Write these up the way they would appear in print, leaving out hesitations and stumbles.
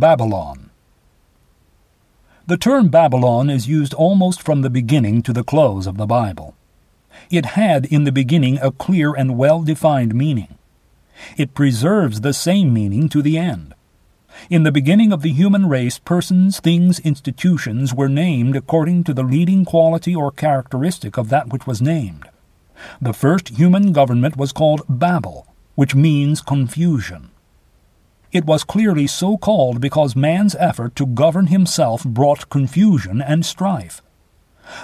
Babylon. The term Babylon is used almost from the beginning to the close of the Bible. It had in the beginning a clear and well-defined meaning. It preserves the same meaning to the end. In the beginning of the human race, persons, things, institutions were named according to the leading quality or characteristic of that which was named. The first human government was called Babel, which means confusion. It was clearly so called because man's effort to govern himself brought confusion and strife.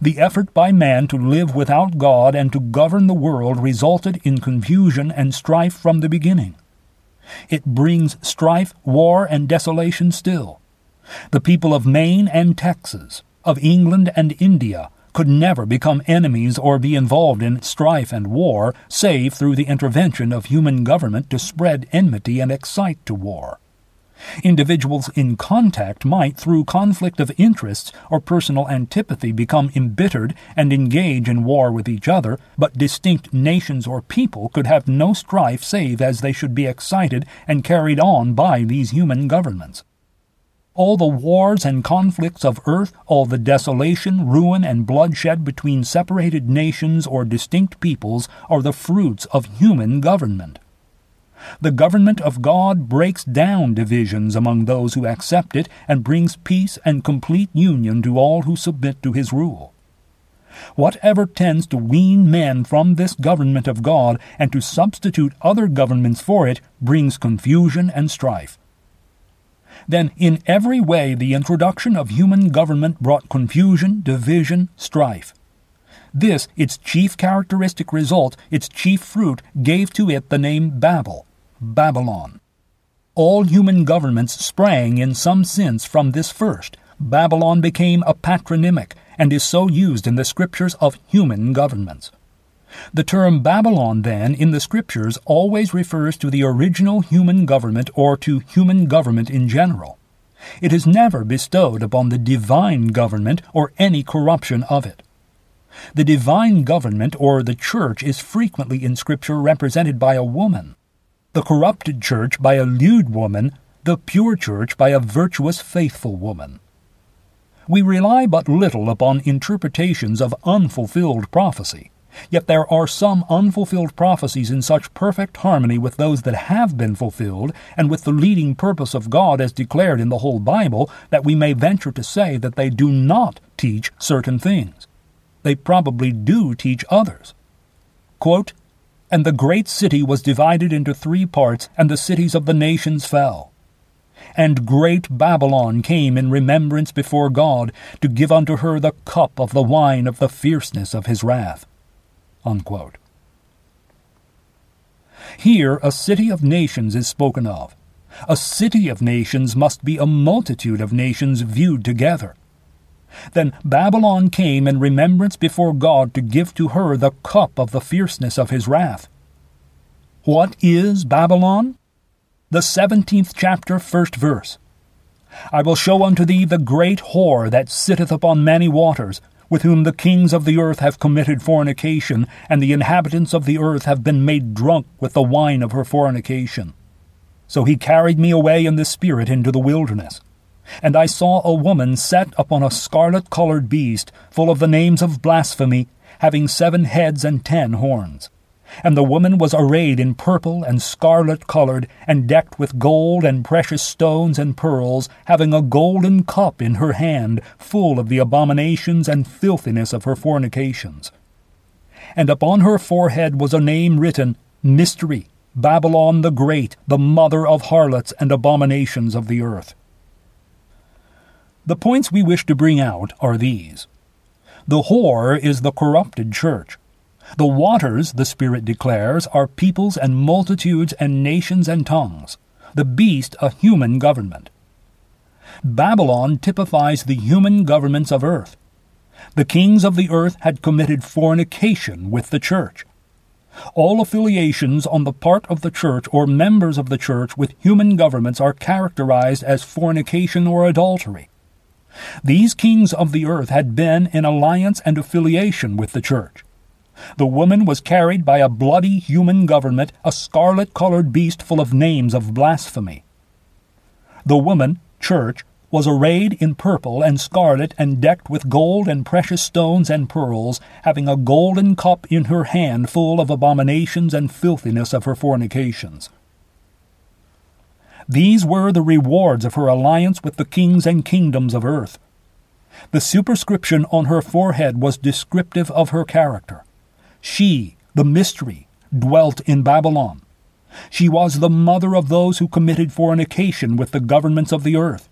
The effort by man to live without God and to govern the world resulted in confusion and strife from the beginning. It brings strife, war, and desolation still. The people of Maine and Texas, of England and India, could never become enemies or be involved in strife and war, save through the intervention of human government to spread enmity and excite to war. Individuals in contact might, through conflict of interests or personal antipathy, become embittered and engage in war with each other, but distinct nations or people could have no strife save as they should be excited and carried on by these human governments. All the wars and conflicts of earth, all the desolation, ruin, and bloodshed between separated nations or distinct peoples are the fruits of human government. The government of God breaks down divisions among those who accept it and brings peace and complete union to all who submit to his rule. Whatever tends to wean men from this government of God and to substitute other governments for it brings confusion and strife. Then in every way the introduction of human government brought confusion, division, strife. This, its chief characteristic result, its chief fruit, gave to it the name Babel, Babylon. All human governments sprang in some sense from this first. Babylon became a patronymic and is so used in the scriptures of human governments. The term Babylon, then, in the Scriptures always refers to the original human government or to human government in general. It is never bestowed upon the divine government or any corruption of it. The divine government or the church is frequently in Scripture represented by a woman, the corrupted church by a lewd woman, the pure church by a virtuous, faithful woman. We rely but little upon interpretations of unfulfilled prophecy. Yet there are some unfulfilled prophecies in such perfect harmony with those that have been fulfilled and with the leading purpose of God as declared in the whole Bible that we may venture to say that they do not teach certain things. They probably do teach others. Quote, "And the great city was divided into three parts, and the cities of the nations fell. And great Babylon came in remembrance before God to give unto her the cup of the wine of the fierceness of his wrath." Unquote. Here a city of nations is spoken of. A city of nations must be a multitude of nations viewed together. Then Babylon came in remembrance before God to give to her the cup of the fierceness of his wrath. What is Babylon? The 17th chapter, 1st verse. "I will show unto thee the great whore that sitteth upon many waters, with whom the kings of the earth have committed fornication, and the inhabitants of the earth have been made drunk with the wine of her fornication. So he carried me away in the spirit into the wilderness. And I saw a woman set upon a scarlet-colored beast, full of the names of blasphemy, having 7 heads and 10 horns. And the woman was arrayed in purple and scarlet-colored, and decked with gold and precious stones and pearls, having a golden cup in her hand, full of the abominations and filthiness of her fornications. And upon her forehead was a name written, Mystery, Babylon the Great, the mother of harlots and abominations of the earth." The points we wish to bring out are these. The whore is the corrupted church. The waters, the Spirit declares, are peoples and multitudes and nations and tongues. The beast, a human government. Babylon typifies the human governments of earth. The kings of the earth had committed fornication with the church. All affiliations on the part of the church or members of the church with human governments are characterized as fornication or adultery. These kings of the earth had been in alliance and affiliation with the church. The woman was carried by a bloody human government, a scarlet-colored beast full of names of blasphemy. The woman, church was arrayed in purple and scarlet and decked with gold and precious stones and pearls, having a golden cup in her hand full of abominations and filthiness of her fornications. These were the rewards of her alliance with the kings and kingdoms of earth. The superscription on her forehead was descriptive of her character. She, the mystery, dwelt in Babylon. She was the mother of those who committed fornication with the governments of the earth.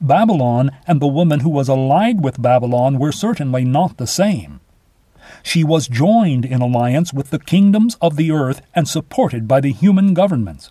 Babylon and the woman who was allied with Babylon were certainly not the same. She was joined in alliance with the kingdoms of the earth and supported by the human governments.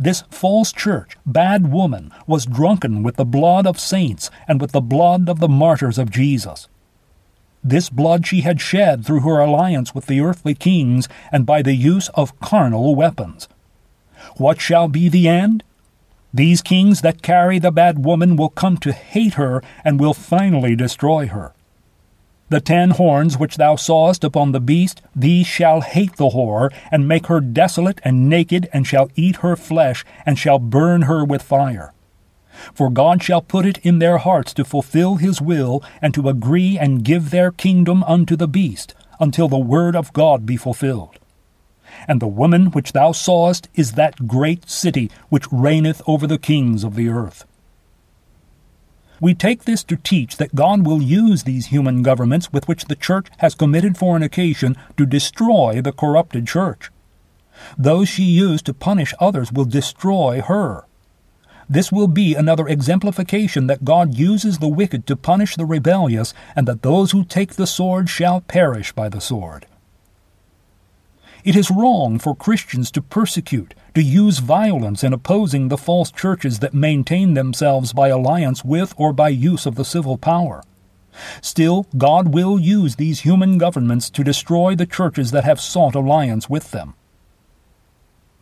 This false church, bad woman, was drunken with the blood of saints and with the blood of the martyrs of Jesus. This blood she had shed through her alliance with the earthly kings and by the use of carnal weapons. What shall be the end? These kings that carry the bad woman will come to hate her and will finally destroy her. The 10 horns which thou sawest upon the beast, these shall hate the whore, and make her desolate and naked, and shall eat her flesh, and shall burn her with fire. For God shall put it in their hearts to fulfill his will, and to agree and give their kingdom unto the beast, until the word of God be fulfilled. And the woman which thou sawest is that great city which reigneth over the kings of the earth. We take this to teach that God will use these human governments with which the church has committed fornication to destroy the corrupted church. Those she used to punish others will destroy her. This will be another exemplification that God uses the wicked to punish the rebellious, and that those who take the sword shall perish by the sword. It is wrong for Christians to persecute, to use violence in opposing the false churches that maintain themselves by alliance with or by use of the civil power. Still, God will use these human governments to destroy the churches that have sought alliance with them.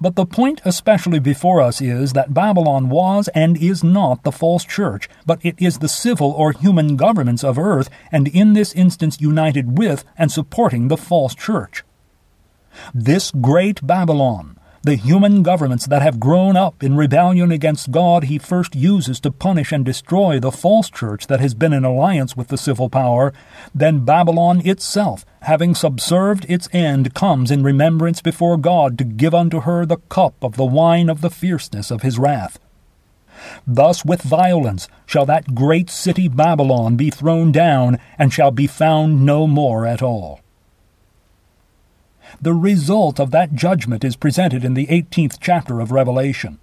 But the point especially before us is that Babylon was and is not the false church, but it is the civil or human governments of earth, and in this instance united with and supporting the false church. This great Babylon, the human governments that have grown up in rebellion against God, he first uses to punish and destroy the false church that has been in alliance with the civil power. Then Babylon itself, having subserved its end, comes in remembrance before God to give unto her the cup of the wine of the fierceness of his wrath. Thus with violence shall that great city Babylon be thrown down, and shall be found no more at all. The result of that judgment is presented in the 18th chapter of Revelation.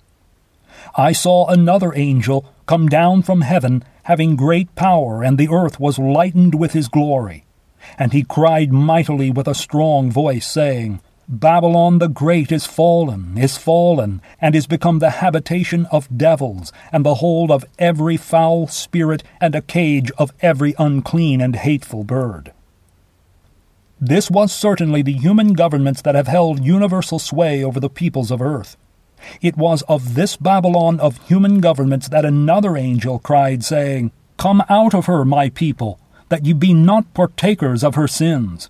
I saw another angel come down from heaven, having great power, and the earth was lightened with his glory. And he cried mightily with a strong voice, saying, Babylon the great is fallen, and is become the habitation of devils, and the hold of every foul spirit, and a cage of every unclean and hateful bird. This was certainly the human governments that have held universal sway over the peoples of earth. It was of this Babylon of human governments that another angel cried, saying, Come out of her, my people, that you be not partakers of her sins.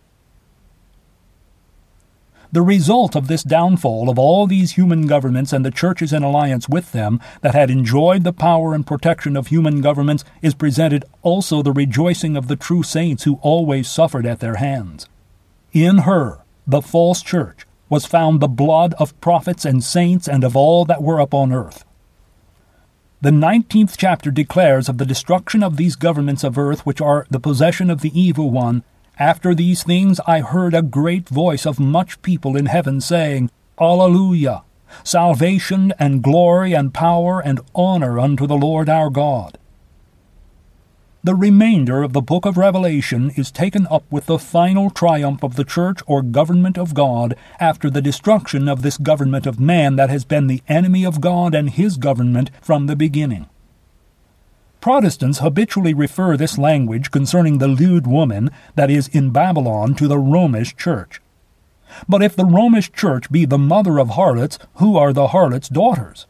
The result of this downfall of all these human governments and the churches in alliance with them that had enjoyed the power and protection of human governments is presented also the rejoicing of the true saints who always suffered at their hands. In her, the false church, was found the blood of prophets and saints and of all that were upon earth. The 19th chapter declares of the destruction of these governments of earth which are the possession of the evil one. After these things I heard a great voice of much people in heaven saying, Alleluia! Salvation and glory and power and honor unto the Lord our God. The remainder of the book of Revelation is taken up with the final triumph of the church or government of God after the destruction of this government of man that has been the enemy of God and his government from the beginning. Protestants habitually refer this language concerning the lewd woman that is in Babylon to the Romish church. But if the Romish church be the mother of harlots, who are the harlots' daughters?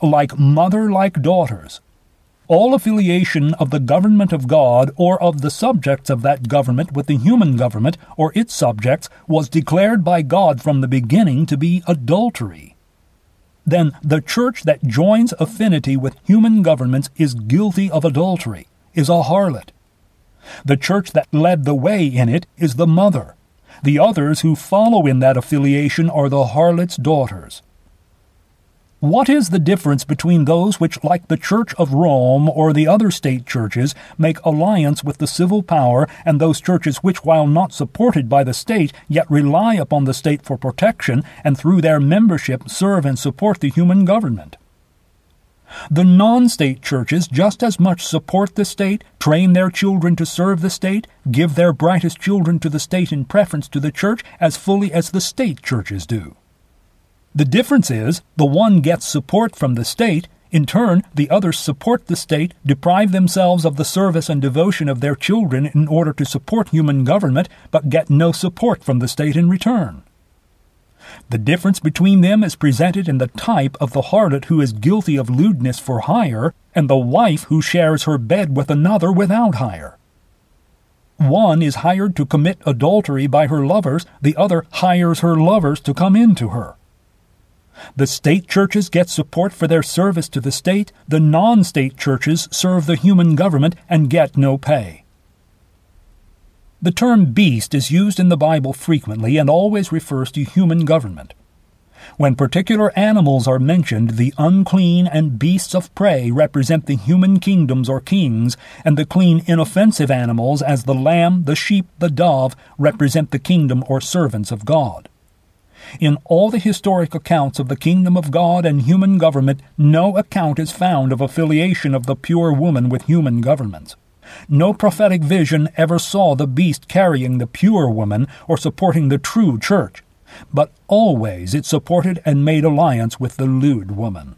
Like mother, like daughters. All affiliation of the government of God or of the subjects of that government with the human government or its subjects was declared by God from the beginning to be adultery. then the church that joins affinity with human governments is guilty of adultery, is a harlot. The church that led the way in it is the mother. The others who follow in that affiliation are the harlot's daughters. What is the difference between those which, like the Church of Rome or the other state churches, make alliance with the civil power and those churches which, while not supported by the state, yet rely upon the state for protection and through their membership serve and support the human government? The non-state churches just as much support the state, train their children to serve the state, give their brightest children to the state in preference to the church as fully as the state churches do. The difference is, the one gets support from the state, in turn the others support the state, deprive themselves of the service and devotion of their children in order to support human government, but get no support from the state in return. The difference between them is presented in the type of the harlot who is guilty of lewdness for hire, and the wife who shares her bed with another without hire. One is hired to commit adultery by her lovers, the other hires her lovers to come into her. The state churches get support for their service to the state, the non-state churches serve the human government and get no pay. The term beast is used in the Bible frequently and always refers to human government. When particular animals are mentioned, the unclean and beasts of prey represent the human kingdoms or kings, and the clean inoffensive animals, as the lamb, the sheep, the dove, represent the kingdom or servants of God. In all the historic accounts of the kingdom of God and human government, no account is found of affiliation of the pure woman with human governments. No prophetic vision ever saw the beast carrying the pure woman or supporting the true church, but always it supported and made alliance with the lewd woman.